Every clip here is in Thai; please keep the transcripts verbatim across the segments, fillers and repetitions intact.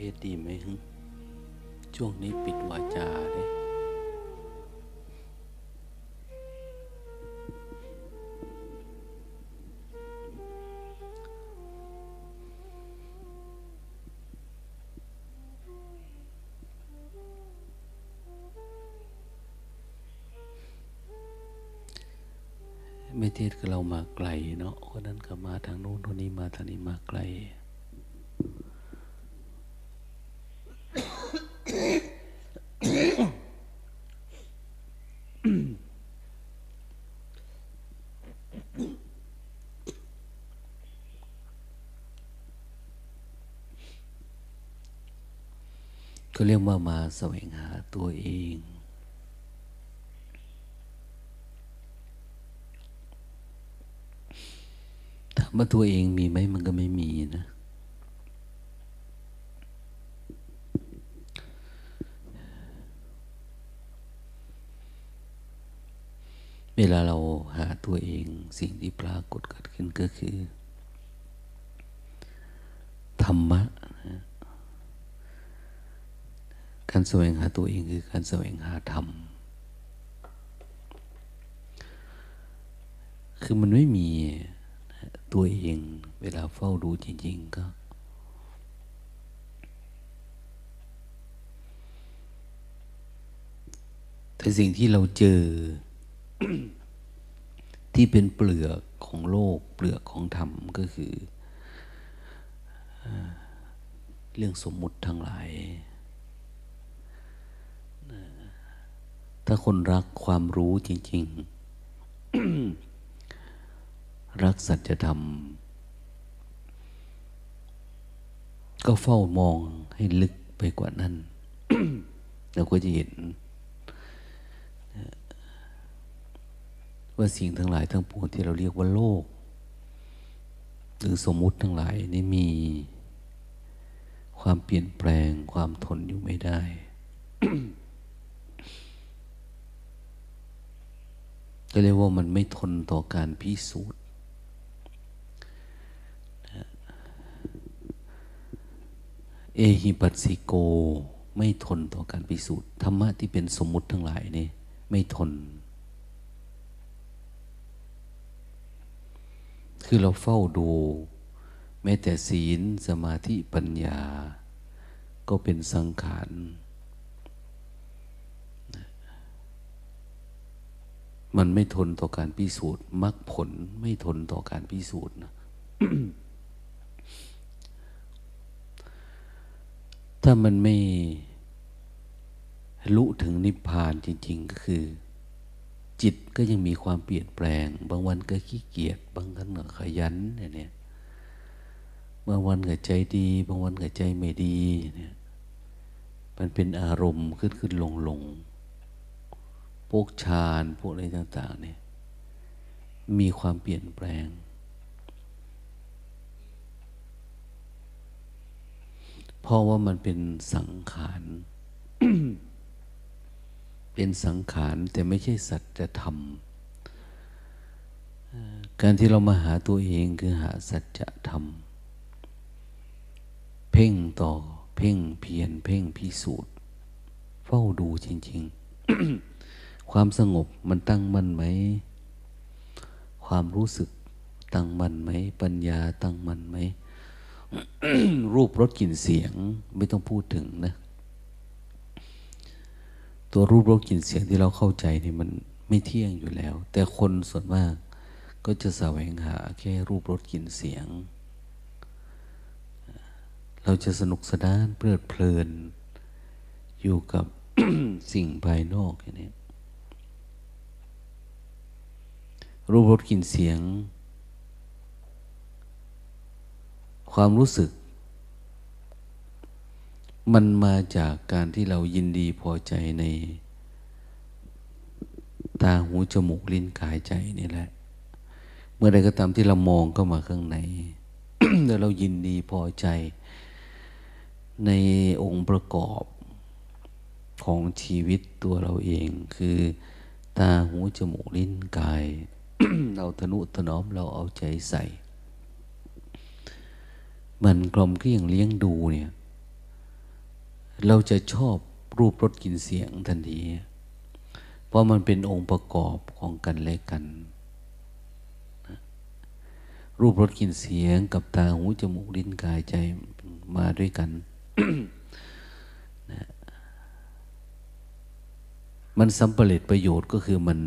ทศดีไหมฮึช่วงนี้ปิดวาจาเลยไม่เทศก็เรามาไกลเนาะคนนั้นก็มาทางนู้นคนนี้มาทางนี้มาไกลก็เรียกว่ามาแสวงหาตัวเองว่าตัวเองมีไหมมันก็ไม่มีนะเวลาเราหาตัวเองสิ่งที่ปรากฏเกิดขึ้นก็คือธรรมะนะการแสวงหาตัวเองคือการแสวงหาธรรมคือมันไม่มีตัวเองเวลาเฝ้าดูจริงๆก็แต่สิ่งที่เราเจอ ที่เป็นเปลือกของโลกเปลือกของธรรมก็คือเรื่องสมมุติทั้งหลายถ้าคนรักความรู้จริงๆ รักสัจธรรมก็เฝ้ามองให้ลึกไปกว่านั้น เราก็จะเห็นว่าสิ่งทั้งหลายทั้งปวงที่เราเรียกว่าโลกหรือสมมุติทั้งหลายนี่มีความเปลี่ยนแปลงความทนอยู่ไม่ได้ จะเรียกว่ามันไม่ทนต่อการพิสูจน์เอหิปัสสิโกไม่ทนต่อการพิสูจน์ธรรมะที่เป็นสมมุติทั้งหลายนี่ไม่ทนคือเราเฝ้าดูแม้แต่ศีลสมาธิปัญญาก็เป็นสังขารมันไม่ทนต่อการพิสูจน์มรรคผลไม่ทนต่อการพิสูจน์นะ ถ้ามันไม่รู้ถึงนิพพานจริงๆก็คือจิตก็ยังมีความเปลี่ยนแปลงบางวันก็ขี้เกียจบางวันก็ขยันเนี่ยบางวันก็ใจดีบางวันก็ใจไม่ดีเนี่ยมันเป็นอารมณ์ขึ้นๆลงๆพวกฌานพวกอะไรต่างๆเนี่ยมีความเปลี่ยนแปลงเพราะว่ามันเป็นสังขาร เป็นสังขารแต่ไม่ใช่สัจธรรมการที่เรามาหาตัวเองคือหาสัจธรรมเพ่งต่อเพ่งเพียรเพ่งพิสูจน์เฝ้าดูจริงๆ ความสงบมันตั้งมั่นไหมความรู้สึกตั้งมั่นไหมปัญญาตั้งมั่นไหม รูปรสกลิ่นเสียงไม่ต้องพูดถึงนะตัวรูปรสกลิ่นเสียงที่เราเข้าใจนี่มันไม่เที่ยงอยู่แล้วแต่คนส่วนมากก็จะแสวงหาแค่รูปรสกลิ่นเสียงเราจะสนุกสนานเพลิดเพลินอยู่กับ สิ่งภายนอกอย่างนี้รูปรสกลิ่นเสียงความรู้สึกมันมาจากการที่เรายินดีพอใจในตาหูจมูกลิ้นกายใจนี่แหละเมื่อใดก็ตามที่เรามองเข้ามาข้างใน แล้วเรายินดีพอใจในองค์ประกอบของชีวิตตัวเราเองคือตาหูจมูกลิ้นกาย เราทนุถนอมเราเอาใจใส่มันกลมเกลี้ยงเลี้ยงดูเนี่ย เราจะชอบรูปรสกลิ่นเสียงทันทีเพราะมันเป็นองค์ประกอบของกันและกันนะรูปรสกลิ่นเสียงกับตาหูจมูกลิ้นกายใจมาด้วยกัน นะมันสัมปริตประโยชน์ก็คือมัน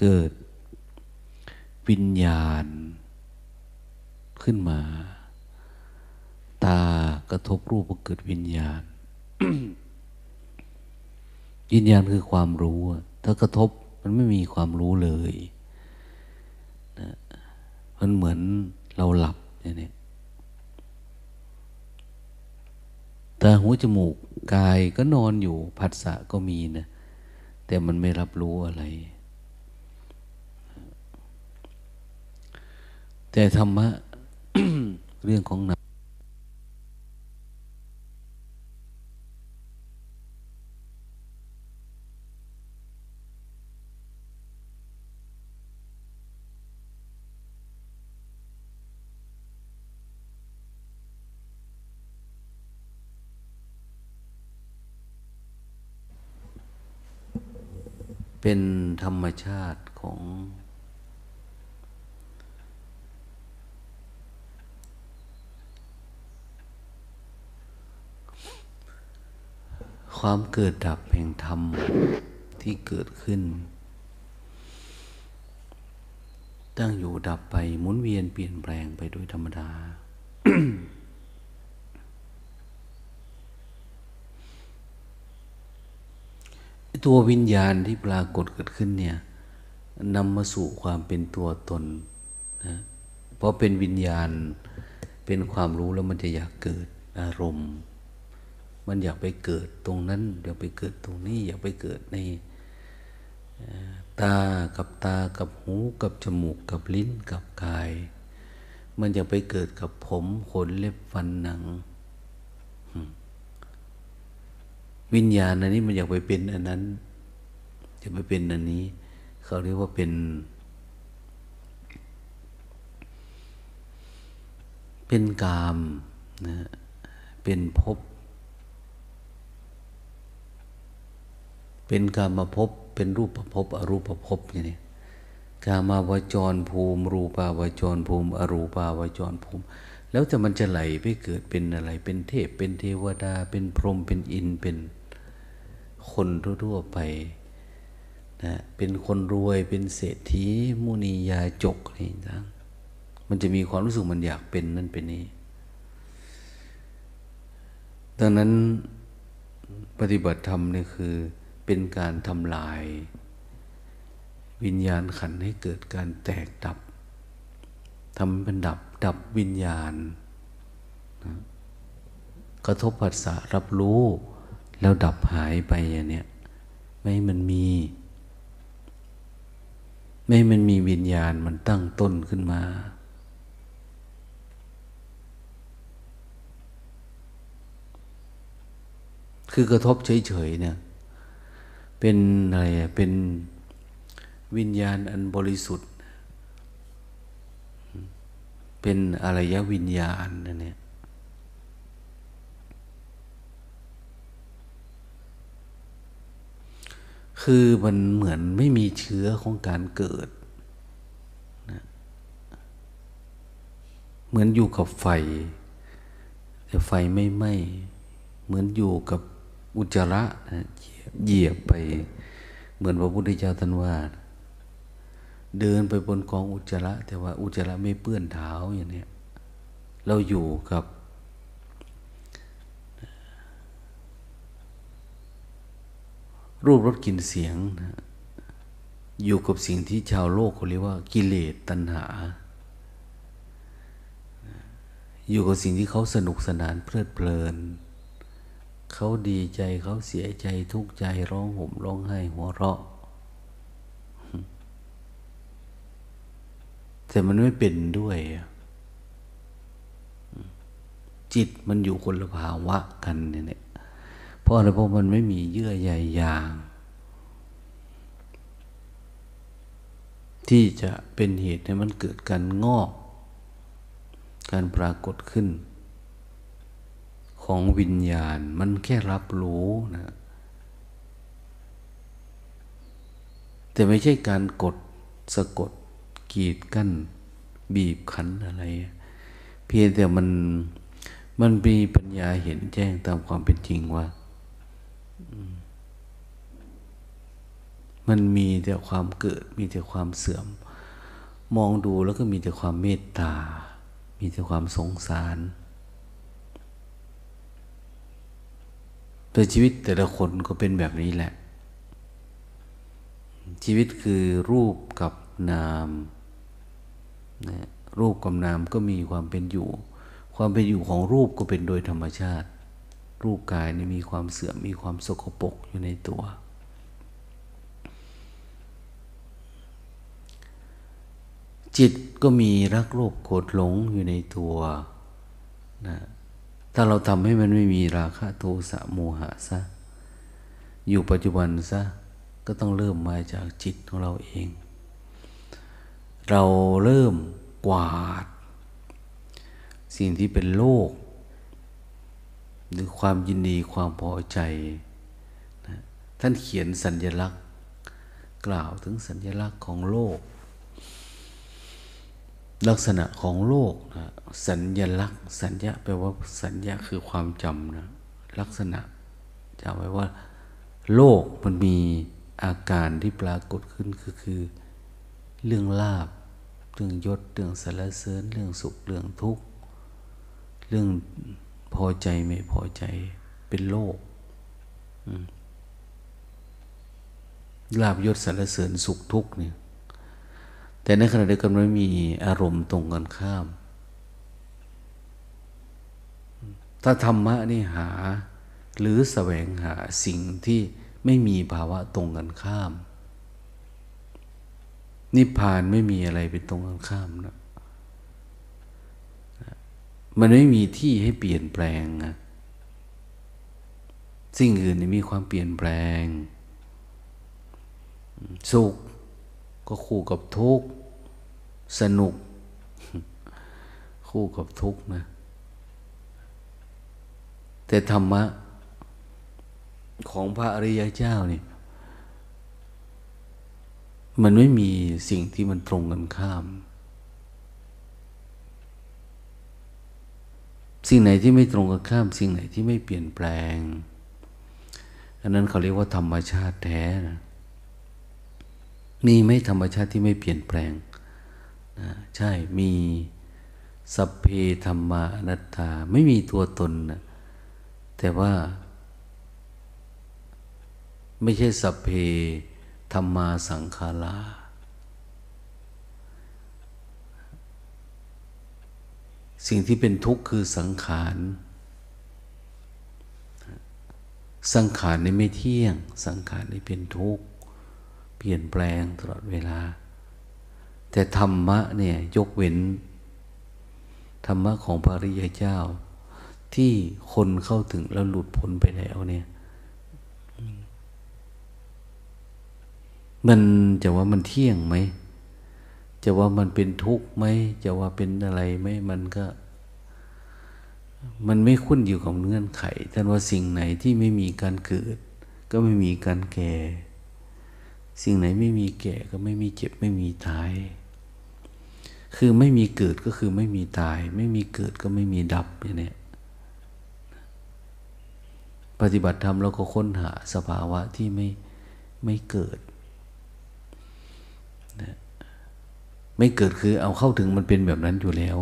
เกิดวิญญาณขึ้นมาตากระทบรูปก็เกิดวิญญาณ วิญญาณคือความรู้ถ้ากระทบมันไม่มีความรู้เลยนะมันเหมือนเราหลับอย่างนี้ตาหูจมูกกายก็นอนอยู่ผัสสะก็มีนะแต่มันไม่รับรู้อะไรแต่ธรรมะ เรื่องของนเป็นธรรมชาติของความเกิดดับแห่งธรรมที่เกิดขึ้นตั้งอยู่ดับไปหมุนเวียนเปลี่ยนแปลงไปโดยธรรมดา ตัววิญญาณที่ปรากฏเกิดขึ้นเนี่ยนำมาสู่ความเป็นตัวตนนะเพราะเป็นวิญญาณเป็นความรู้แล้วมันจะอยากเกิดอารมณ์มันอยากไปเกิดตรงนั้นอยากไปเกิดตรงนี้อยากไปเกิดในตากับตากับหูกับจมูกกับลิ้นกับกายมันอยากไปเกิดกับผมขนเล็บฟันหนังวิญญาณอันนี้มันอยากไปเป็นอันนั้นจะไปเป็นอันนี้เขาเรียกว่าเป็นเป็นกามนะเป็นภพเป็นกามภพเป็นรูปภพอรูปภพอย่างนี้กามาวจรภูมิรูปาวจรภูมิอรูปาวจรภูมิแล้วแต่มันจะไหลไปเกิดเป็นอะไรเป็นเทพเป็นเทวดาเป็นพรหมเป็นอินเป็นคนทั่วๆไปนะเป็นคนรวยเป็นเศรษฐีมุนียาจกอะไรต่างมันจะมีความรู้สึกมันอยากเป็นนั่นเป็นนี้ดังนั้นปฏิบัติธรรมนี่คือเป็นการทำลายวิญญาณขันธ์ให้เกิดการแตกดับทำเป็นดับดับวิญญาณนะกระทบผัสสะรับรู้แล้วดับหายไปอย่างเนี้ยไม่ให้มันมีไม่ให้มันมีวิญญาณมันตั้งต้นขึ้นมาคือกระทบเฉยๆเนี่ยเป็นอะไรเป็นวิญญาณอันบริสุทธิ์เป็นอารยวิญญาณนั่นเนี่ยคือมันเหมือนไม่มีเชื้อของการเกิดนะเหมือนอยู่กับไฟแต่ไฟไม่ไหม้เหมือนอยู่กับอุจจาระนะเหยียบไปเหมือนพระพุทธเจ้าท่านว่าเดินไปบนกองอุจจาระแต่ว่าอุจจาระไม่เปื้อนเท้าอย่างนี้เราอยู่กับรูปรสกลิ่นเสียงนะอยู่กับสิ่งที่ชาวโลกเขาเรียกว่ากิเลสตัณหาอยู่กับสิ่งที่เขาสนุกสนานเพลิดเพลินเขาดีใจเขาเสียใจทุกข์ใจร้องห่มร้องไห้หัวเราะแต่มันไม่เป็นด้วยจิตมันอยู่คนละภาวะกันเนี่ยเพราะอะไรเพราะมันไม่มีเยื่อใยอย่างที่จะเป็นเหตุให้มันเกิดการงอกการปรากฏขึ้น ของวิญญาณมันแค่รับรู้นะแต่ไม่ใช่การกดสะกดกีดกั้นบีบคั้นอะไรเพียงแต่มันมันมีปัญญาเห็นแจ้งตามความเป็นจริงว่ามันมีแต่ความเกิดมีแต่ความเสื่อมมองดูแล้วก็มีแต่ความเมตตามีแต่ความสงสารแต่ชีวิตแต่ละคนก็เป็นแบบนี้แหละชีวิตคือรูปกับนามนะรูปกับนามก็มีความเป็นอยู่ความเป็นอยู่ของรูปก็เป็นโดยธรรมชาติรูปกายนี่มีความเสื่อมมีความสกปรกอยู่ในตัวจิตก็มีรักโลภโกรธหลงอยู่ในตัวนะถ้าเราทำให้มันไม่มีราคะโทสะโมหะซะอยู่ปัจจุบันซะก็ต้องเริ่มมาจากจิตของเราเองเราเริ่มกวาดสิ่งที่เป็นโลกหรือความยินดีความพอใจนะท่านเขียนสัญลักษณ์กล่าวถึงสัญลักษณ์ของโลกลักษณะของโลกนะสัญลักษณ์สัญญาแปลว่าสัญญาคือความจำนะลักษณะจำไว้ว่าโลกมันมีอาการที่ปรากฏขึ้นคือคือเรื่องลาภเรื่องยศเรื่องสรรเสริญเรื่องสุขเรื่องทุกข์เรื่องพอใจไม่พอใจเป็นโลกลาภยศสรรเสริญสุขทุกข์เนี่ยแต่ในขณะเดียวกันมันมีอารมณ์ตรงกันข้ามถ้าธรรมะนี่หาหรือแสวงหาสิ่งที่ไม่มีภาวะตรงกันข้ามนิพพานไม่มีอะไรเป็นตรงกันข้ามนะมันไม่มีที่ให้เปลี่ยนแปลงนะสิ่งอื่นมีความเปลี่ยนแปลงสุขก็คู่กับทุกข์สนุกคู่กับทุกข์นะแต่ธรรมะของพระอริยเจ้านี่มันไม่มีสิ่งที่มันตรงกันข้ามสิ่งไหนที่ไม่ตรงกันข้ามสิ่งไหนที่ไม่เปลี่ยนแปลงอันนั้นเขาเรียกว่าธรรมชาติแท้นะมีไหมธรรมชาติที่ไม่เปลี่ยนแปลงนะใช่มีสัพเพธัมมาอนัตตาไม่มีตัวตนนะแต่ว่าไม่ใช่สัพเพธัมมาสังขาราสิ่งที่เป็นทุกข์คือสังขารสังขารนี่ไม่เที่ยงสังขารนี่เป็นทุกข์เปลี่ยนแปลงตลอดเวลาแต่ธรรมะเนี่ยยกเว้นธรรมะของพระอริยเจ้าที่คนเข้าถึงแล้วหลุดพ้นไปแล้วเนี่ยมันจะว่ามันเที่ยงไหมจะว่ามันเป็นทุกข์ไหมจะว่าเป็นอะไรไหมมันก็มันไม่คุ้นอยู่กับเงื่อนไขท่านว่าสิ่งไหนที่ไม่มีการเกิดก็ไม่มีการแก่สิ่งไหนไม่มีแก่ก็ไม่มีเจ็บไม่มีตายคือไม่มีเกิดก็คือไม่มีตายไม่มีเกิดก็ไม่มีดับอย่างนี้ปฏิบัติธรรมเราก็ค้นหาสภาวะที่ไม่ไม่เกิดนะไม่เกิดคือเอาเข้าถึงมันเป็นแบบนั้นอยู่แล้ว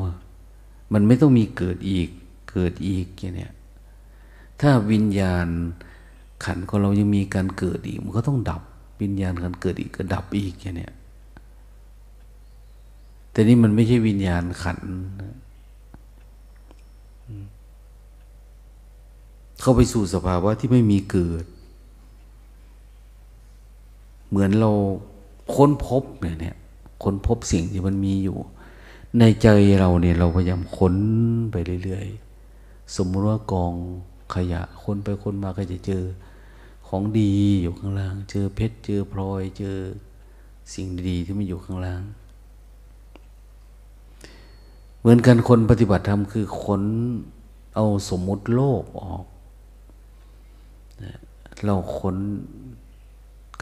มันไม่ต้องมีเกิดอีกเกิดอีกอย่างนี้ถ้าวิญญาณขันธ์ของเรายังมีการเกิดอีกมันก็ต้องดับวิญญาณขันธ์เกิดอีกก็ดับอีกอย่างนี้แต่นี่มันไม่ใช่วิญญาณขันธ์เข้าไปสู่สภาวะที่ไม่มีเกิดเหมือนเราค้นพบเนี่ยเนี่ยค้นพบสิ่งที่มันมีอยู่ในใจเราเนี่ยเราพยายามค้นไปเรื่อยๆสมมติว่ากองขยะค้นไปค้นมาก็จะเจอของดีอยู่ข้างล่างเจอเพชรเจอพลอยเจอสิ่งดีๆที่มันอยู่ข้างล่างเหมือนกันคนปฏิบัติธรรมคือค้น เอาสมมุติโลกออกนะเราค้น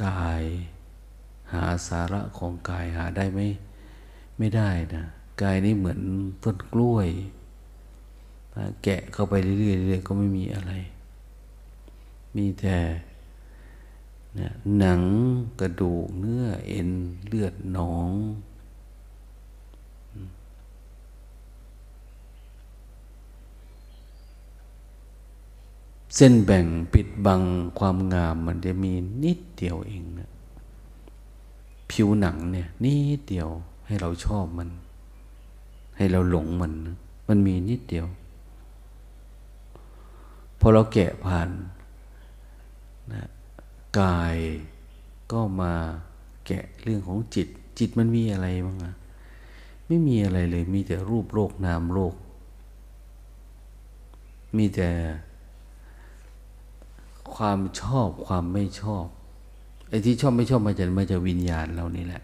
กายหาสาระของกายหาได้ไหมไม่ได้นะกายนี่เหมือนต้นกล้วยนะแกะเข้าไปเรื่อยๆก็ไม่มีอะไรมีแต่นะหนังกระดูกเนื้อเอ็นเลือดหนองเส้นแบ่งปิดบังความงามมันจะมีนิดเดียวเองนะผิวหนังเนี่ยนิดเดียวให้เราชอบมันให้เราหลงมันนะมันมีนิดเดียวพอเราแกะผ่านนะกายก็มาแกะเรื่องของจิตจิตมันมีอะไรบ้างอะไม่มีอะไรเลยมีแต่รูปโลกนามโลกมีแต่ความชอบความไม่ชอบไอ้ที่ชอบไม่ชอบมาจากมาจากวิญญาณเรานี่แหละ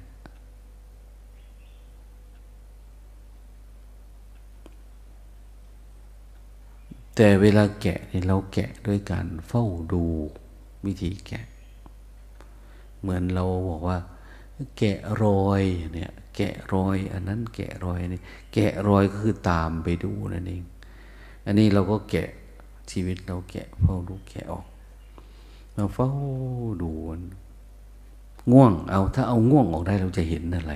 แต่เวลาแกะนี่เราแกะด้วยการเฝ้าดูวิธีแกะเหมือนเราบอกว่าแกะรอยเนี่ยแกะรอยอันนั้นแกะรอยนี่แกะรอยก็คือตามไปดูนั่นเองอันนี้เราก็แกะชีวิตเราแกะเฝ้าดูแกะออกมาเฝ้าดูง่วงเอาถ้าเอาง่วงออกได้เราจะเห็นอะไร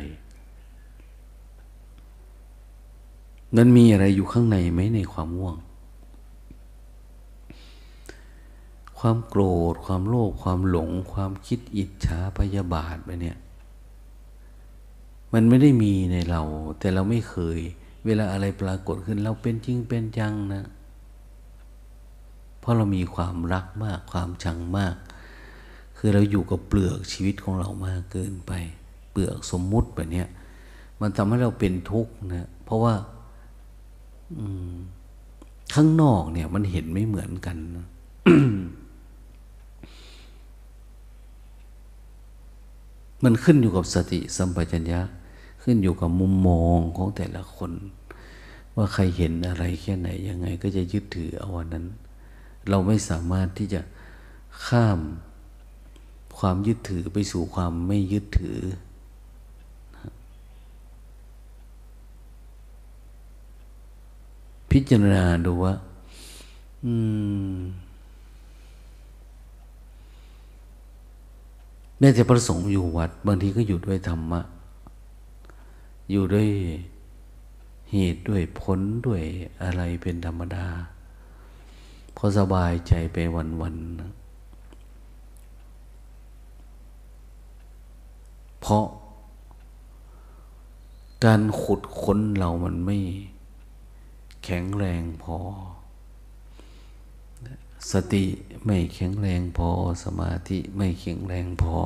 นั้นมีอะไรอยู่ข้างในไหมในความง่วงความโกรธความโลภความหลงความคิดอิจฉาพยาบาทไปเนี่ยมันไม่ได้มีในเราแต่เราไม่เคยเวลาอะไรปรากฏขึ้นเราเป็นจริงเป็นจังนะเพราะเรามีความรักมากความชังมากคือเราอยู่กับเปลือกชีวิตของเรามากเกินไปเปลือกสมมุติแบบเนี้ยมันทำให้เราเป็นทุกข์นะเพราะว่าข้างนอกเนี่ยมันเห็นไม่เหมือนกันนะ มันขึ้นอยู่กับสติสัมปชัญญะขึ้นอยู่กับมุมมองของแต่ละคนว่าใครเห็นอะไรแค่ไหนยังไงก็จะยึดถือเอาอันนั้นเราไม่สามารถที่จะข้ามความยึดถือไปสู่ความไม่ยึดถือพิจารณาดูว่าอืมแม้แต่พระสงฆ์อยู่วัดบางทีก็อยู่ด้วยธรรมะอยู่ด้วยเหตุด้วยผลด้วยอะไรเป็นธรรมดาพอสบายใจไปวันๆเพราะการขุดค้นเรามันไม่แข็งแรงพอสติไม่แข็งแรงพอสมาธิไม่แข็งแรงพอ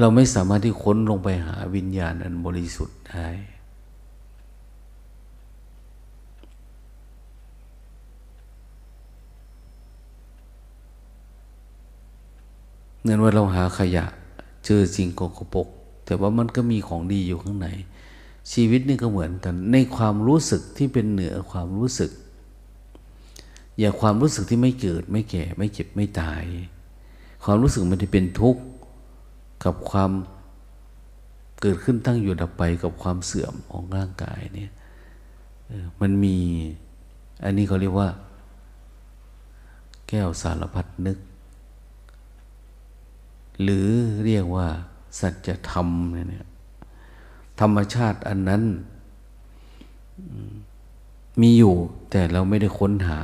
เราไม่สามารถที่ค้นลงไปหาวิญญาณอันบริสุทธิ์ได้เหมือนว่าเราหาขยะเจอสิ่งสกปรกแต่ว่ามันก็มีของดีอยู่ข้างในชีวิตนี่ก็เหมือนกันในความรู้สึกที่เป็นเหนือความรู้สึกอย่าความรู้สึกที่ไม่เกิดไม่แก่ไม่เจ็บไม่ตายความรู้สึกมันจะเป็นทุกข์กับความเกิดขึ้นตั้งอยู่ดับไปกับความเสื่อมของร่างกายเนี่ยมันมีอันนี้เขาเรียกว่าแก้วสารพัดนึกหรือเรียกว่าสัจธรรมเนี่ยธรรมชาติอันนั้นมีอยู่แต่เราไม่ได้ค้นหา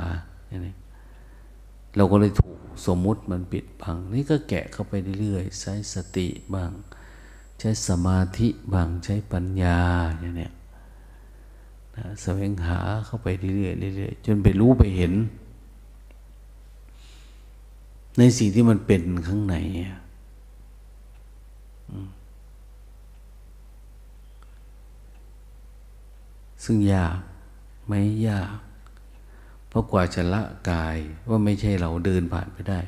เราก็เลยถูกสมมุติมันปิดบังนี่ก็แกะเข้าไปเรื่อยๆใช้สติบ้างใช้สมาธิบ้างใช้ปัญญาอย่างเนี้ยนะแสวงหาเข้าไปเรื่อยๆเรื่อยๆจนไปรู้ไปเห็นในสิ่งที่มันเป็นข้างในซึ่งยากไม่ยากเพราะกว่าจะละกายว่าไม่ใช่เราเดินผ่านไปได้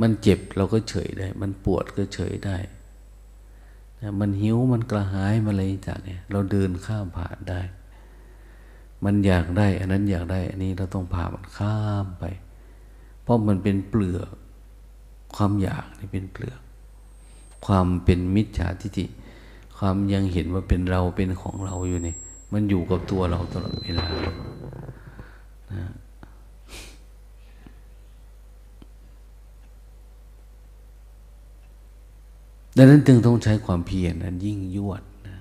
มันเจ็บเราก็เฉยได้มันปวดก็เฉยได้มันหิวมันกระหายมันอะไรต่างเนี่ยเราเดินข้ามผ่านได้ มันอยากได้อันนั้นอยากได้อันนี้เราต้องพามันข้ามไปเพราะมันเป็นเปลือกความอยากนี่เป็นเปลือกความเป็นมิจฉาทิฏฐิความยังเห็นว่าเป็นเราเป็นของเราอยู่นี่มันอยู่กับตัวเราตลอดเวลานะดังนั้นจึงต้องใช้ความเพียรนั้นยิ่งยวดนะ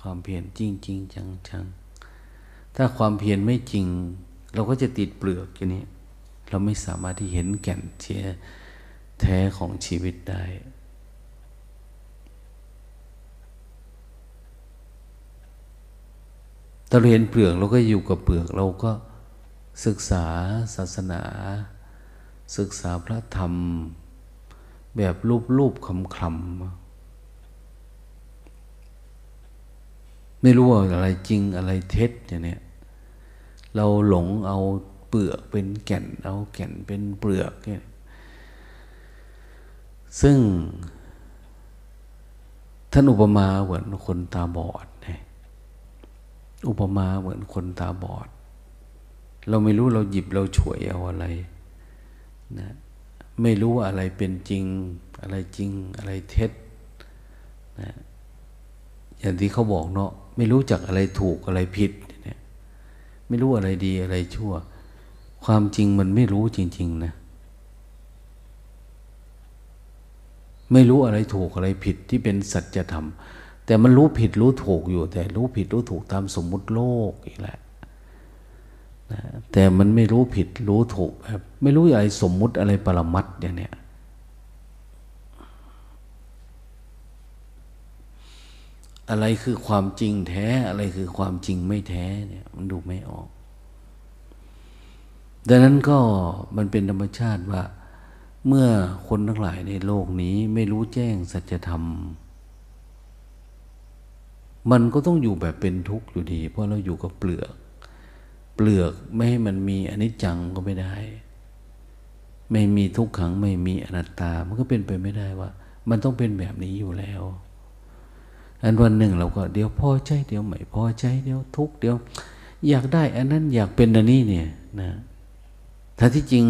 ความเพียรจริงจริงจังจังถ้าความเพียรไม่จริงเราก็จะติดเปลือกอยู่นี้เราไม่สามารถที่เห็นแก่นแท้ของชีวิตได้ถ้าเราเห็นเปลือกเราก็อยู่กับเปลือกเราก็ศึกษาศาสนาศึกษาพระธรรมแบบรูปๆคำคำไม่รู้ว่าอะไรจริงอะไรเท็จอย่างเนี้ยเราหลงเอาเปลือกเป็นแก่นเอาแก่นเป็นเปลือกเนี่ยซึ่งท่านอุปมาเหมือนคนตาบอดเนี่ยอุปมาเหมือนคนตาบอดเราไม่รู้เราหยิบเราฉวยเอาอะไรนะไม่รู้ว่าอะไรเป็นจริงอะไรจริงอะไรเท็จนะอย่างที่เขาบอกเนาะไม่รู้จักอะไรถูกอะไรผิดเนี่ยไม่รู้อะไรดีอะไรชั่วความจริงมันไม่รู้จริงๆนะไม่รู้อะไรถูกอะไรผิดที่เป็นสัจธรรมแต่มันรู้ผิดรู้ถูกอยู่แต่รู้ผิดรู้ถูกตามสมมุติโลกอีกแหละนะแต่มันไม่รู้ผิดรู้ถูกครับไม่รู้อะไรสมมุติอะไรปรมัตถ์อย่างเนี้ยอะไรคือความจริงแท้อะไรคือความจริงไม่แท้เนี่ยมันดูไม่ออกดังนั้นก็มันเป็นธรรมชาติว่าเมื่อคนทั้งหลายในโลกนี้ไม่รู้แจ้งสัจธรรมมันก็ต้องอยู่แบบเป็นทุกข์อยู่ดีเพราะเราอยู่กับเปลือกเปลือกไม่ให้มันมีอนิจจังก็ไม่ได้ไม่มีทุกขังไม่มีอนัตตามันก็เป็นไปไม่ได้ว่ามันต้องเป็นแบบนี้อยู่แล้วอันวันหนึ่งเราก็เดี๋ยวพอใจเดี๋ยวไม่พอใจเดี๋ยวทุกข์เดี๋ยวอยากได้อันนั้นอยากเป็นอันนี้เนี่ยนะถ้าที่จริง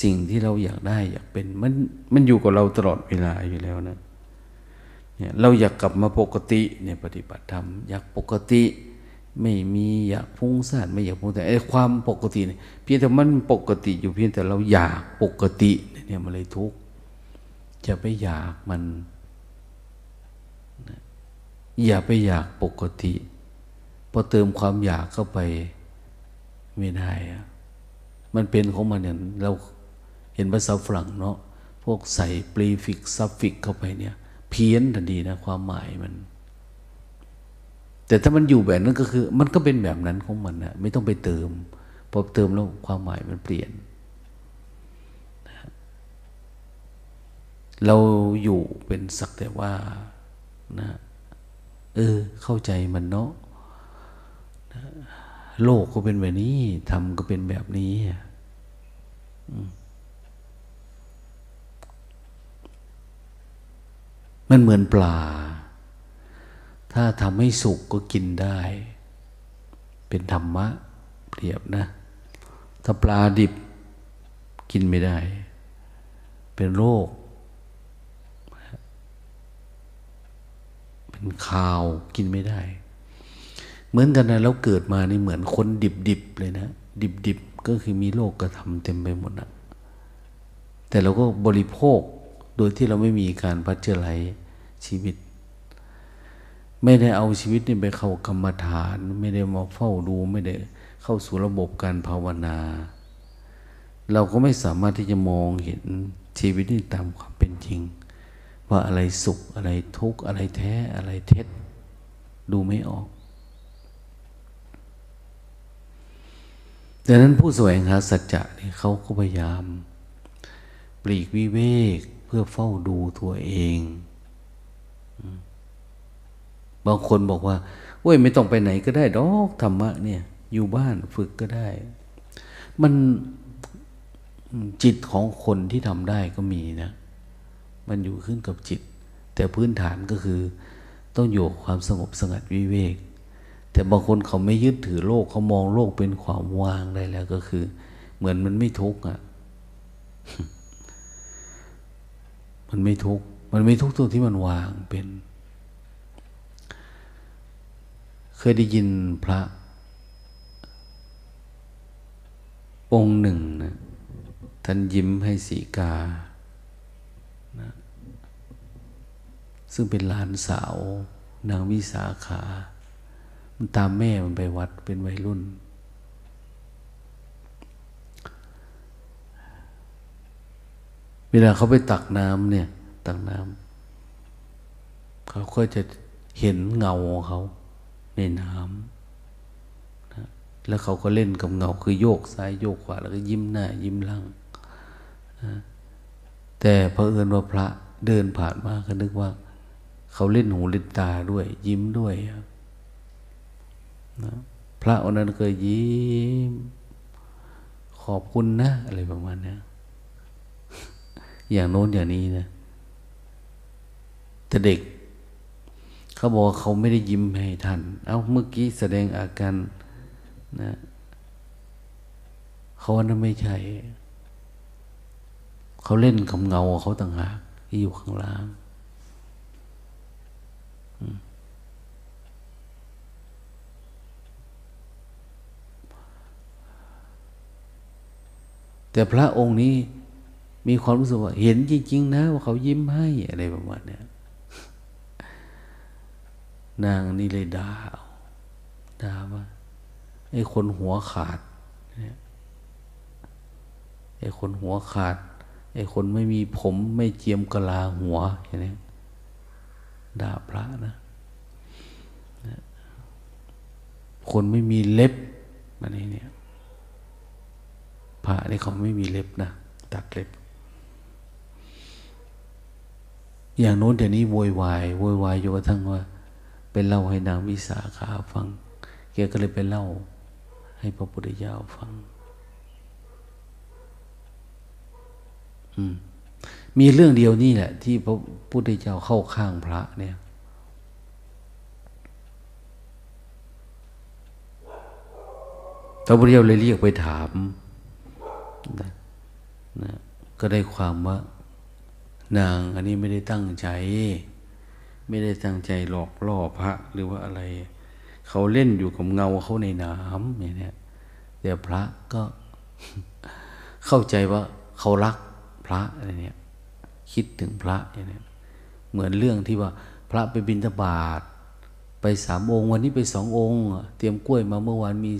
สิ่งที่เราอยากได้อยากเป็นมันมันอยู่กับเราตลอดเวลาอยู่แล้วนะเนี่ยเราอยากกลับมาปกติเนี่ยปฏิบัติธรรมอยากปกติไม่มีอยากฟุ้งซ่านไม่อยากฟุ้งแต่ไอ้ความปกติเนี่ยเพียงแต่มันปกติอยู่เพียงแต่เราอยากปกติเนี่ยมันเลยทุกข์จะไปอยากมันอย่าไปอยากปกติพอเติมความอยากเข้าไปไม่ได้อะมันเป็นของมันเนี่ยเราเห็นภาษาฝรั่งเนาะพวกใส่ prefix suffix เข้าไปเนี่ยเพี้ยนทันทีนะความหมายมันแต่ถ้ามันอยู่แบบนั้นก็คือมันก็เป็นแบบนั้นของมันนะไม่ต้องไปเติมพอเติมแล้วความหมายมันเปลี่ยนนะเราอยู่เป็นสักแต่ว่านะเออเข้าใจมันเนาะนะโลกก็เป็นแบบนี้ธรรมก็เป็นแบบนี้มันเหมือนปลาถ้าทำให้สุกก็กินได้เป็นธรรมะเปรียบนะถ้าปลาดิบกินไม่ได้เป็นโรคเป็นคาวกินไม่ได้เหมือนกันนะแล้วเกิดมานี่เหมือนคนดิบๆเลยนะดิบๆก็คือมีโรคกระทำเต็มไปหมดนะแต่เราก็บริโภคโดยที่เราไม่มีการพัฒนาชีวิตไม่ได้เอาชีวิตนี่ไปเข้ากรรมฐานไม่ได้มาเฝ้าดูไม่ได้เข้าสู่ระบบการภาวนาเราก็ไม่สามารถที่จะมองเห็นชีวิตนี่ตามความเป็นจริงว่าอะไรสุขอะไรทุกข์อะไรแท้อะไรเท็จดูไม่ออกดังนั้นผู้แสวงหาสัจจะนี่เขาก็พยายามปลีกวิเวกเพื่อเฝ้าดูตัวเองบางคนบอกว่าโอ้ยไม่ต้องไปไหนก็ได้ดอกธรรมะเนี่ยอยู่บ้านฝึกก็ได้มันจิตของคนที่ทำได้ก็มีนะมันอยู่ขึ้นกับจิตแต่พื้นฐานก็คือต้องอยู่ความสงบสงัดวิเวก แต่บางคนเขาไม่ยึดถือโลกเขามองโลกเป็นความว่างได้แล้วก็คือเหมือนมันไม่ทุกข์อ่ะ มันไม่ทุกข์มันไม่ทุกข์ตรงที่มันวางเป็นเคยได้ยินพระองค์หนึ่งนะท่านยิ้มให้สีกานะซึ่งเป็นหลานสาวนางวิสาขามันตามแม่มันไปวัดเป็นวัยรุ่นเวลาเขาไปตักน้ำเนี่ยตักน้ำเขาก็จะเห็นเงาของเขาในน้ำนะแล้วเขาก็เล่นกับเงาคือโยกซ้ายโยกขวาแล้วก็ยิ้มหน้ายิ้มหลังนะแต่เผอิญว่าพระเดินผ่านมาก็นึกว่าเขาเล่นหูเล่นตาด้วยยิ้มด้วยนะพระองค์นั้นเคยยิ้มขอบคุณนะอะไรประมาณนี้อย่างโน้นอย่างนี้นะแต่เด็กเขาบอกเขาไม่ได้ยิ้มให้ท่านเอ้าเมื่อกี้แสดงอาการนะเขาว่านั้นไม่ใช่เขาเล่นกับเงาเขาต่างหากที่อยู่ข้างล่างแต่พระองค์นี้มีความรู้สึกว่าเห็นจริงๆนะว่าเขายิ้มให้อะไรประมาณนี้นางนี่เลยด่าด่าว่าไอ้คนหัวขาดไอ้คนหัวขาดไอ้คนไม่มีผมไม่เจียมกะลาหัวอย่างนี้ด่าพระนะคนไม่มีเล็บมันนี่เนี่ยพระนี่เขาไม่มีเล็บนะตัดเล็บอย่างโน้นเดี๋ยวนี้โวยวายโวยวายอยู่กระทั่งว่าไปเล่าให้นางวิสาขาฟังแกก็เลยไปเล่าให้พระพุทธเจ้าฟังอืมมีเรื่องเดียวนี่แหละที่พระพุทธเจ้าเข้าข้างพระเนี่ยพระพุทธเจ้าเลยเรียกไปถามนะนะก็ได้ความว่านางอันนี้ไม่ได้ตั้งใจไม่ได้ตั้งใจหลอกล่อพระหรือว่าอะไรเขาเล่นอยู่กับเงาเขาในน้ำอย่างนี้แต่พระก็เข้าใจว่าเขารักพระอะไรเนี่ยคิดถึงพระอย่างนี้เหมือนเรื่องที่ว่าพระไปบิณฑบาตไปสามองค์วันนี้ไปสององค์เตรียมกล้วยมาเมื่อวานมี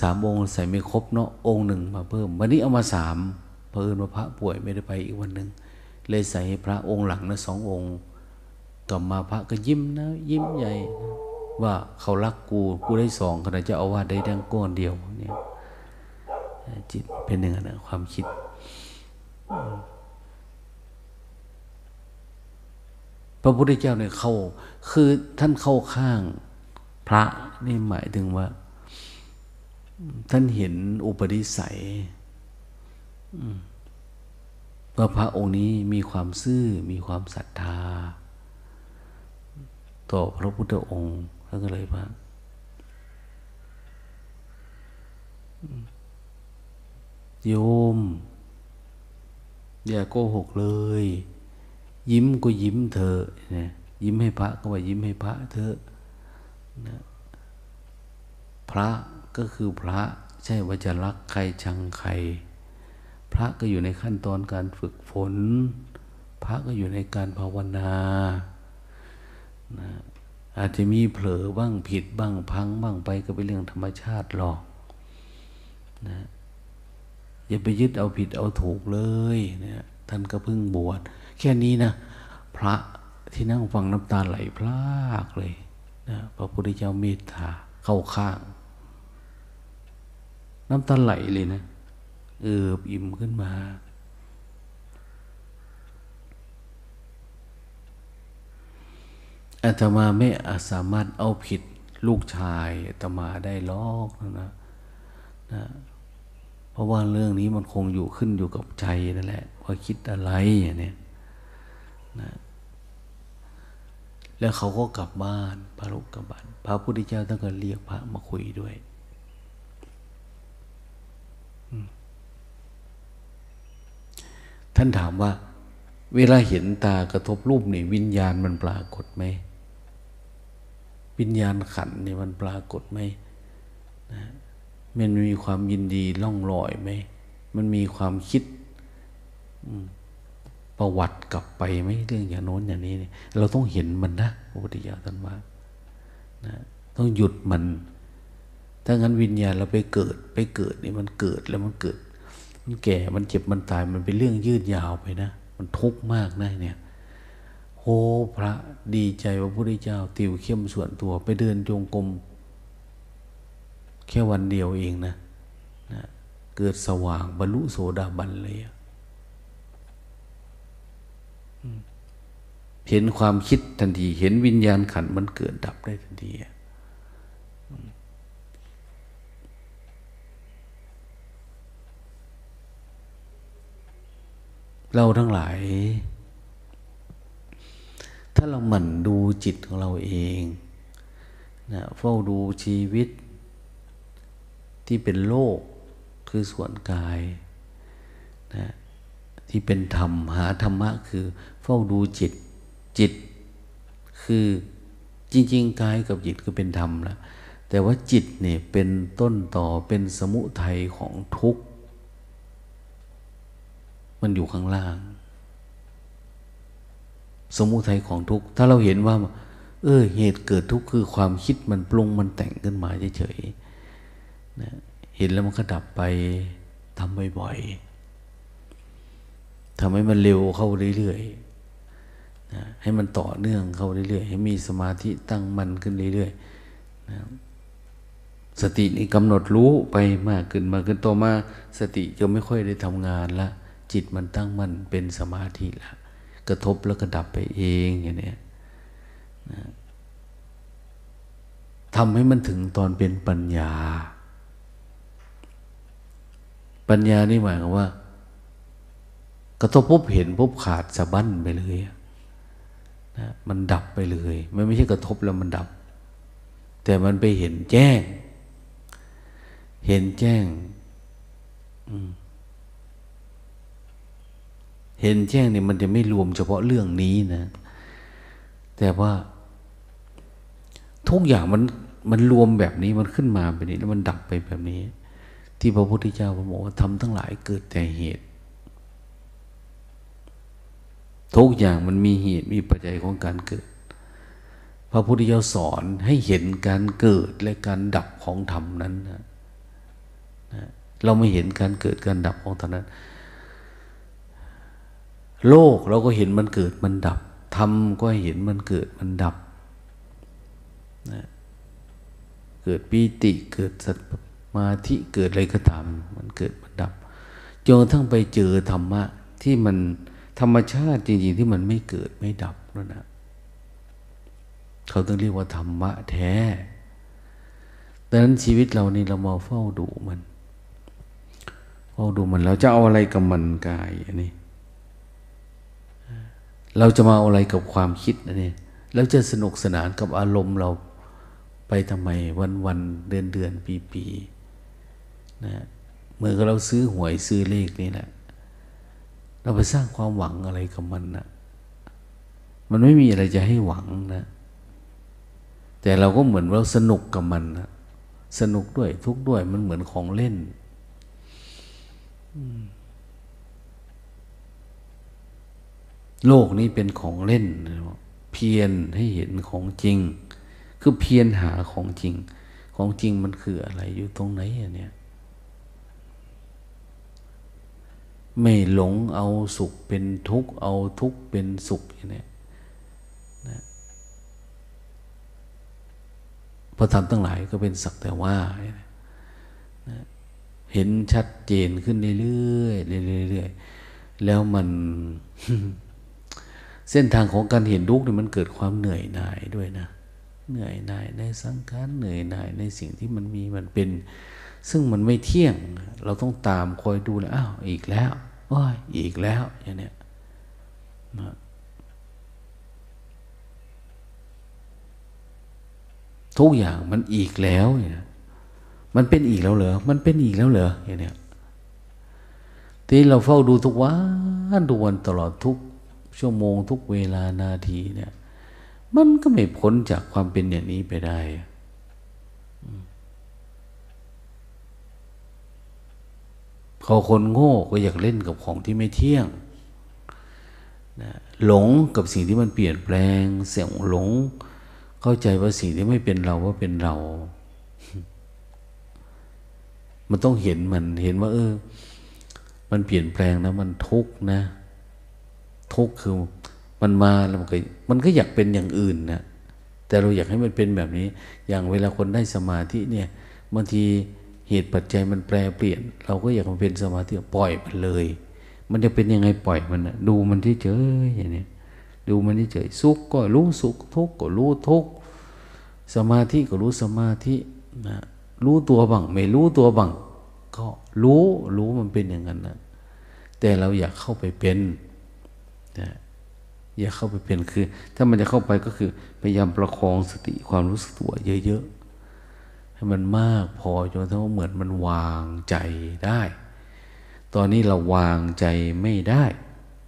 สามองค์ใส่ไม่ครบเนาะองค์หนึ่งมาเพิ่มวันนี้เอามาสามเพิ่มว่าพระป่วยไม่ได้ไปอีกวันหนึ่งเลยใส่พระองค์หลังนะสององค์ต่อมาพระก็ยิ้มนะยิ้มใหญ่ว่าเขารักกูกูได้สองขณะจะเอาว่าได้ดังก้อนเดียวเนี่ยจิตเป็นหนึ่งนะความคิดพระพุทธเจ้าเนี่ยเข้าคือท่านเข้าข้างพระนี่หมายถึงว่าท่านเห็นอุปนิสัยว่าพระองค์นี้มีความซื่อมีความศรัทธาต่อพระพุทธองค์แล้วก็เลยพระโยมอย่าโกหกเลยยิ้มก็ยิ้มเถอะนะยิ้มให้พระก็ว่ายิ้มให้พระเถอะนะพระก็คือพระใช่ว่าจะรักใครชังใครพระก็อยู่ในขั้นตอนการฝึกฝนพระก็อยู่ในการภาวนานะอาจจะมีเผลอบ้างผิดบ้างพังบ้างไปก็เป็นเรื่องธรรมชาติหรอกนะอย่าไปยึดเอาผิดเอาถูกเลยนะท่านก็เพิ่งบวชแค่นี้นะพระที่นั่งฟังน้ำตาไหลพลากเลยนะพระพุทธเจ้าเมตตาเข้าข้างน้ำตาไหลเลยนะเอือบอิ่มขึ้นมาอาตมาไม่อาสามารถเอาผิดลูกชายอาตมาได้หรอกนะนะเพราะว่าเรื่องนี้มันคงอยู่ขึ้นอยู่กับใจนั่นแหละว่าคิดอะไรเนี่ยนะ แล้วเขาก็กลับบ้านพระลูกกลับบ้านพระพุทธเจ้าท่านก็เรียกพระมาคุยด้วยท่านถามว่าเวลาเห็นตากระทบรูปนี่วิญญาณมันปรากฏไหมวิญญาณขันธ์นี่มันปรากฏไหมนะมันมีความยินดีล่องลอยไหมมันมีความคิดประวัติกลับไปไหมเรื่องอย่างโน้นอย่างนี้เราต้องเห็นมันนะพระพุทธเจ้าท่านว่านะต้องหยุดมันถ้างั้นวิญญาณเราไปเกิดไปเกิดนี่มันเกิดแล้วมันเกิดมันแก่มันเจ็บมันตายมันเป็นเรื่องยืดยาวไปนะมันทุกข์มากนะเนี่ยโอ้พระดีใจว่าพระพุทธเจ้าติวเข้มส่วนตัวไปเดินจงกรมแค่วันเดียวเองนะนะเกิดสว่างบรรลุโสดาบันเลยเห็นความคิดทันทีเห็นวิญญาณขันธ์มันเกิดดับได้ทันทีเราทั้งหลายถ้าเราหมั่นดูจิตของเราเองนะเฝ้าดูชีวิตที่เป็นโลกคือส่วนกายนะที่เป็นธรรมหาธรรมะคือเฝ้าดูจิตจิตคือจริงๆกายกับจิตคือเป็นธรรมแล้วแต่ว่าจิตเนี่ยเป็นต้นต่อเป็นสมุทัยของทุกข์มันอยู่ข้างล่างสมุทัยของทุกข์ถ้าเราเห็นว่าเออเหตุเกิดทุกข์คือความคิดมันปรุงมันแต่งขึ้นมาเฉยๆนะเห็นแล้วมันก็ดับไปทำบ่อยๆทำให้มันเร็วเข้าเรื่อยๆนะให้มันต่อเนื่องเข้าเรื่อยๆให้มีสมาธิตั้งมั่นขึ้นเรื่อยๆนะสตินี่กำหนดรู้ไปมากขึ้นมากขึ้นต่อมาสติจะไม่ค่อยได้ทำงานละจิตมันตั้งมั่นเป็นสมาธิละกระทบแล้วก็ดับไปเองอย่างนี้นะทำให้มันถึงตอนเป็นปัญญาปัญญานี่หมายความว่ากระทบปุ๊บเห็นปุ๊บขาดสะบั้นไปเลยนะมันดับไปเลยมันไม่ใช่กระทบแล้วมันดับแต่มันไปเห็นแจ้งเห็นแจ้งอืมเห็นแจ้งเนี่ยมันจะไม่รวมเฉพาะเรื่องนี้นะแต่ว่าทุกอย่างมันมันรวมแบบนี้มันขึ้นมาแบบนี้แล้วมันดับไปแบบนี้ที่พระพุทธเจ้าพระบอกว่าธรรมทั้งหลายเกิดแต่เหตุทุกอย่างมันมีเหตุมีปัจจัยของการเกิดพระพุทธเจ้าสอนให้เห็นการเกิดและการดับของธรรมนั้นนะเราไม่เห็นการเกิดการดับของธรรมนั้นโลกเราก็เห็นมันเกิดมันดับธรรมก็เห็นมันเกิดมันดับนะเกิดปีติเกิดสมาธิเกิดอะไรก็ตามมันเกิดมันดับจนกระทั่งไปเจอธรรมะที่มันธรรมชาติจริงๆที่มันไม่เกิดไม่ดับนั่นนะเขาต้องเรียกว่าธรรมะแท้ดังนั้นชีวิตเรานี่เรามาเฝ้าดูมันเฝ้าดูมันแล้วจะเอาอะไรกับมันกายอันนี้เราจะมาเอาอะไรกับความคิดนะเนี่ยแล้วจะสนุกสนานกับอารมณ์เราไปทำไมวันวันเดือนเดือนปีปีนะเมื่อเราซื้อหวยซื้อเลขนี่แหละเราไปสร้างความหวังอะไรกับมันนะมันไม่มีอะไรจะให้หวังนะแต่เราก็เหมือนเราสนุกกับมันนะสนุกด้วยทุกข์ด้วยมันเหมือนของเล่นโลกนี้เป็นของเล่นเพียรให้เห็นของจริงคือเพียรหาของจริงของจริงมันคืออะไรอยู่ตรงไหนอ่ะเนี่ยไม่หลงเอาสุขเป็นทุกข์เอาทุกข์เป็นสุขอย่างนี้นะพระธรรมทั้งหลายก็เป็นสักแต่ว่านะเห็นชัดเจนขึ้นเรื่อยๆเรื่อยๆแล้วมัน เส้นทางของการเห็นทุกข์เนี่ยมันเกิดความเหนื่อยหน่ายด้วยนะเหนื่อยหน่ายในสังขารเหนื่อยหน่ายในสิ่งที่มันมีมันเป็นซึ่งมันไม่เที่ยงเราต้องตามคอยดูนะอ้าวอีกแล้วโอ้ยอีกแล้วอย่างเนี้ย ทุกอย่างมันอีกแล้วเนี่ยมันเป็นอีกแล้วเหรอมันเป็นอีกแล้วเหรออย่างเนี้ยที่เราเฝ้าดูทุกวันทุกวันตลอดทุกชั่วโมงทุกเวลานาทีเนี่ยมันก็ไม่พ้นจากความเป็นอย่างนี้ไปได้เขาคนโง่ก็อยากเล่นกับของที่ไม่เที่ยงนะหลงกับสิ่งที่มันเปลี่ยนแปลงเสี่ยงหลงเข้าใจว่าสิ่งที่ไม่เป็นเราว่าเป็นเรามันต้องเห็นมันเห็นว่าเออมันเปลี่ยนแปลงนะมันทุกข์นะทุกข์คือมันมาแล้วมันก็มันก็อยากเป็นอย่างอื่นนะแต่เราอยากให้มันเป็นแบบนี้อย่างเวลาคนได้สมาธิเนี่ยบางทีเหตุปัจจัยมันแปรเปลี่ยนเราก็อยากมันเป็นสมาธิปล่อยมันเลยมันจะเป็นยังไงปล่อยมันนะดูมันเฉยๆอย่างนี้ดูมันเฉยสุขก็รู้สุขทุกข์ก็รู้ทุกข์สมาธิก็รู้สมาธินะรู้ตัวบ้างไม่รู้ตัวบ้างก็รู้รู้มันเป็นอย่างนั้นนะแต่เราอยากเข้าไปเป็นนะอยากเข้าไปเป็นคือถ้ามันจะเข้าไปก็คือพยายามประคองสติความรู้สึกตัวเยอะๆให้มันมากพอจนถ้าเหมือนมันวางใจได้ตอนนี้เราวางใจไม่ได้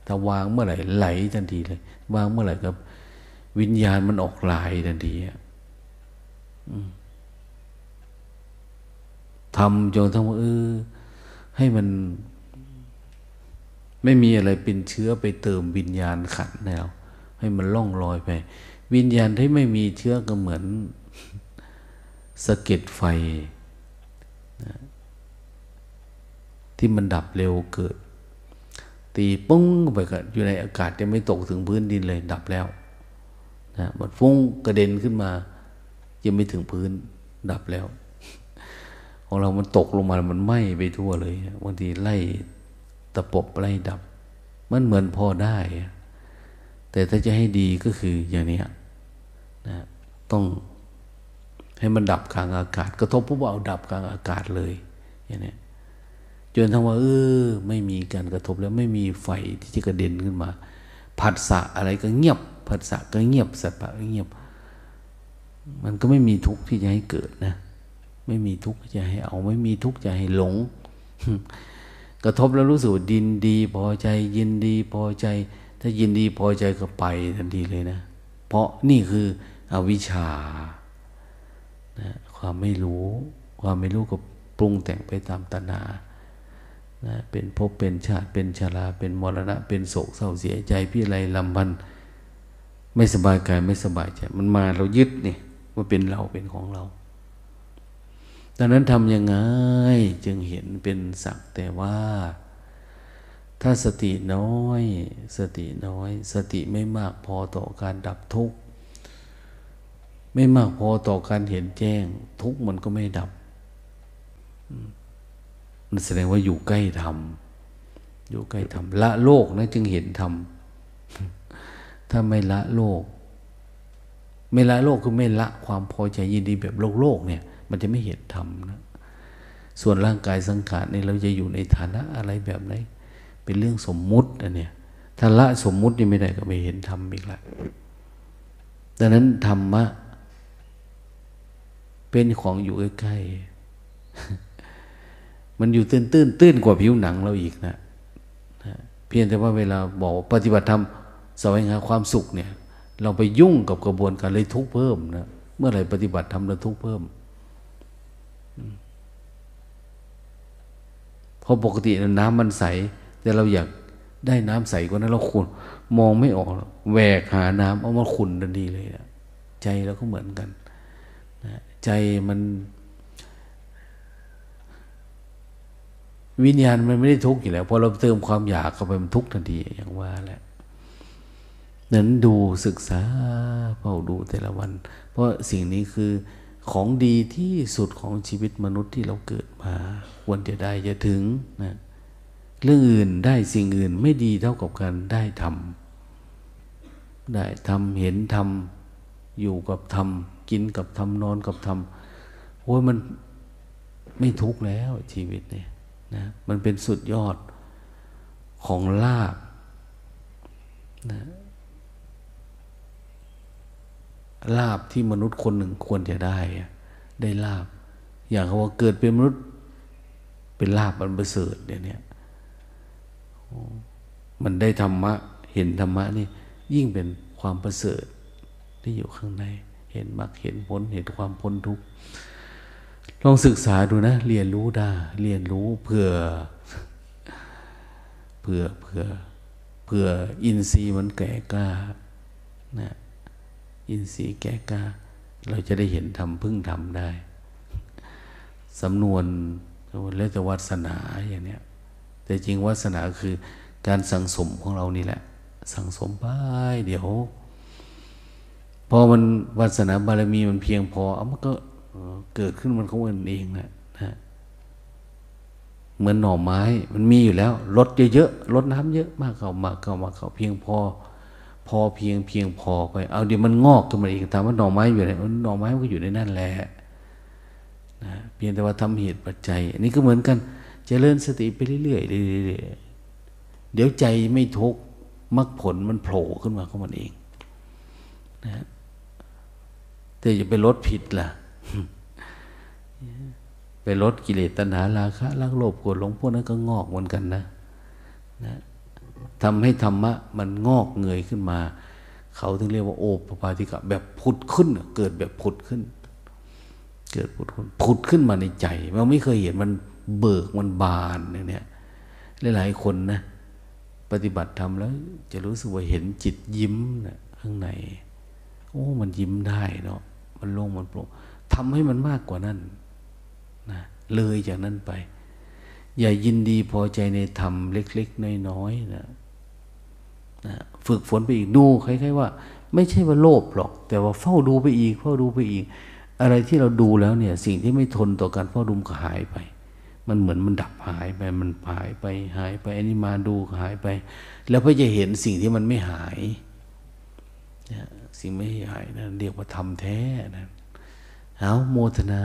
ถ้าวางเมื่อไหร่ไหลทันทีเลยวางเมื่อไหร่กับวิญญาณมันออกลายทันทีทำจนทั้งว่าเออให้มันไม่มีอะไรเป็นเชื้อไปเติมวิญญาณขันแล้วให้มันล่องลอยไปวิญญาณที่ไม่มีเชื้อก็เหมือนสะเก็ดไฟนะที่มันดับเร็วเกิดตีปุ้งไปก็อยู่ในอากาศยังไม่ตกถึงพื้นดินเลยดับแล้วนะมันฟุ้งกระเด็นขึ้นมายังไม่ถึงพื้นดับแล้วของเรามันตกลงมามันไหม้ไปทั่วเลยบางทีไล่ตะปบไล่ดับมันเหมือนพอได้แต่ถ้าจะให้ดีก็คืออย่างนี้นะต้องให้มันดับกลางอากาศกระทบปุ๊บเอาดับกลางอากาศเลยอย่างนี้จนทั้งว่าเออไม่มีการกระทบแล้วไม่มีไฟที่จะกระเด็นขึ้นมาผัสสะอะไรก็เงียบผัสสะก็เงียบสัพพะก็เงียบมันก็ไม่มีทุกข์ที่จะให้เกิดนะไม่มีทุกข์จะให้เอาไม่มีทุกข์จะให้หลง กระทบแล้วรู้สึกดินดีพอใจยินดีพอใจถ้ายินดีพอใจก็ไปทันทีเลยนะเพราะนี่คืออวิชชานะความไม่รู้ความไม่รู้ก็ปรุงแต่งไปตามตัณหานะเป็นภพเป็นชาติเป็นชราเป็นมรณะเป็นโศกเศร้าเสียใจพิไรลำพันธ์ไม่สบายกายไม่สบายใจมันมาเรายึดนี่ว่าเป็นเราเป็นของเราดังนั้นทำยังไงจึงเห็นเป็นสักแต่ว่าถ้าสติน้อยสติน้อยสติไม่มากพอต่อการดับทุกข์ไม่มากพอต่อการเห็นแจ้งทุกข์มันก็ไม่ดับมันแสดงว่าอยู่ใกล้ธรรมอยู่ใกล้ธรรมละโลกนะจึงเห็นธรรมถ้าไม่ละโลกไม่ละโลกคือไม่ละความพอใจยินดีแบบโลกโลกเนี่ยมันจะไม่เห็นธรรมนะส่วนร่างกายสังขารนี่เราจะอยู่ในฐานะอะไรแบบไหนเป็นเรื่องสมมุตินะเนี่ยถ้าละสมมุตินี่ไม่ได้ก็ไม่เห็นธรรมอีกละดังนั้นธรรมะเป็นของอยู่ใกล้ๆมันอยู่ตื้นตื้นตื้นกว่าผิวหนังเราอีกนะเพียงแต่ว่าเวลาบอกปฏิบัติธรรมแสวงหาความสุขเนี่ยเราไปยุ่งกับกระบวนการเลยทุกข์เพิ่มนะเมื่อไหร่ปฏิบัติธรรมเราทุกข์เพิ่มพอปกติน้ำมันใสแต่เราอยากได้น้ำใสกว่านั้นเราขุ่นมองไม่ออกแหวกหาน้ำเอามาขุ่นทันทีเลยนะใจเราก็เหมือนกันนะใจมันวิญญาณมันไม่ได้ทุกข์อยู่แล้วพอเราเติมความอยากเข้าไปมันทุกข์ทันทีอย่างว่าแหละนั้นดูศึกษาเฝ้าดูแต่ละวันเพราะสิ่งนี้คือของดีที่สุดของชีวิตมนุษย์ที่เราเกิดมาควรจะได้จะถึงนะเรื่องอื่นได้สิ่งอื่นไม่ดีเท่ากับการได้ทำได้ทำเห็นทำอยู่กับทำกินกับทำนอนกับทำโอ้ยมันไม่ทุกข์แล้วชีวิตเนี่ยนะมันเป็นสุดยอดของลาภนะ ลาภที่มนุษย์คนหนึ่งควรจะได้ได้ลาภอย่างเขาว่าเกิดเป็นมนุษย์เป็นลาภอันประเสริฐเนี่ยเนี่ยมันได้ธรรมะเห็นธรรมะนี่ยิ่งเป็นความประเสริฐที่อยู่ข้างในเห็นมรรคเห็นผลเห็นความพ้นทุกข์ลองศึกษาดูนะเรียนรู้ได้เรียนรู้เพื่อเพื่อเพื่อเพื่ออินทรีย์มันแก่กล้านะอินทรีย์แก่กล้าเราจะได้เห็นธรรมพึ่งธรรมได้สำนวนแล้วแต่วาสนาอย่างเนี้ยแต่จริงวาสนาคือการสังสมของเรานี่แหละสังสมไปเดี๋ยวพอมันวาสนาบารมีมันเพียงพอเอามันก็เกิดขึ้นมันของมันเองนะนะเหมือนหน่อไม้มันมีอยู่แล้วลดเยอะๆลดน้ำเยอะมากเข้ามากเข้ามากเข้าเพียงพอพอเพียงเพียงพอไปเอาเดี๋ยวมันงอกขึ้นมาอีกถามว่าหน่อไม้อยู่ไหนหน่อไม้มันก็อยู่ในนั่นแหละนะเพียงแต่ว่าทำเหตุปัจจัยอันนี้ก็เหมือนกันเจริญสติไปเรื่อยๆเดี๋ยวใจไม่ทุกข์มรรคผลมันโผล่ขึ้นมาของมันเองนะแต่อย่าไปลดผิดล่ะไปลดกิเลสตัณหาราคะรักโลภโกรธหลงพวกนั้นก็งอกเหมือนกันนะนะทำให้ธรรมะมันงอกเงยขึ้นมาเขาถึงเรียกว่าโอปปาติกะแบบผุดขึ้นเกิดแบบผุดขึ้นเกิดผุดขึ้นผุดขึ้นมาในใจเราไม่เคยเห็นมันเบิกมันบานอย่างเนี้ยหลายๆคนนะปฏิบัติธรรมแล้วจะรู้สึกว่าเห็นจิตยิ้มนะข้างในโอ้มันยิ้มได้เนาะมันโล่งมันโปร่งทำให้มันมากกว่านั้นนะเลยจากนั้นไปอย่ายินดีพอใจในธรรมเล็กๆน้อยๆนะนะฝึกฝนไปอีกดูคล้ายๆว่าไม่ใช่ว่าโลภหรอกแต่ว่าเฝ้าดูไปอีกเฝ้าดูไปอีกอะไรที่เราดูแล้วเนี่ยสิ่งที่ไม่ทนต่อการเฝ้าดูก็หายไปมันเหมือนมันดับหายไปมันหายไปหายไปอันนี้มาดูหายไปแล้วเพื่อจะเห็นสิ่งที่มันไม่หายสิ่งไม่หายนะเรียกว่าธรรมแท้นะเอาโมทนา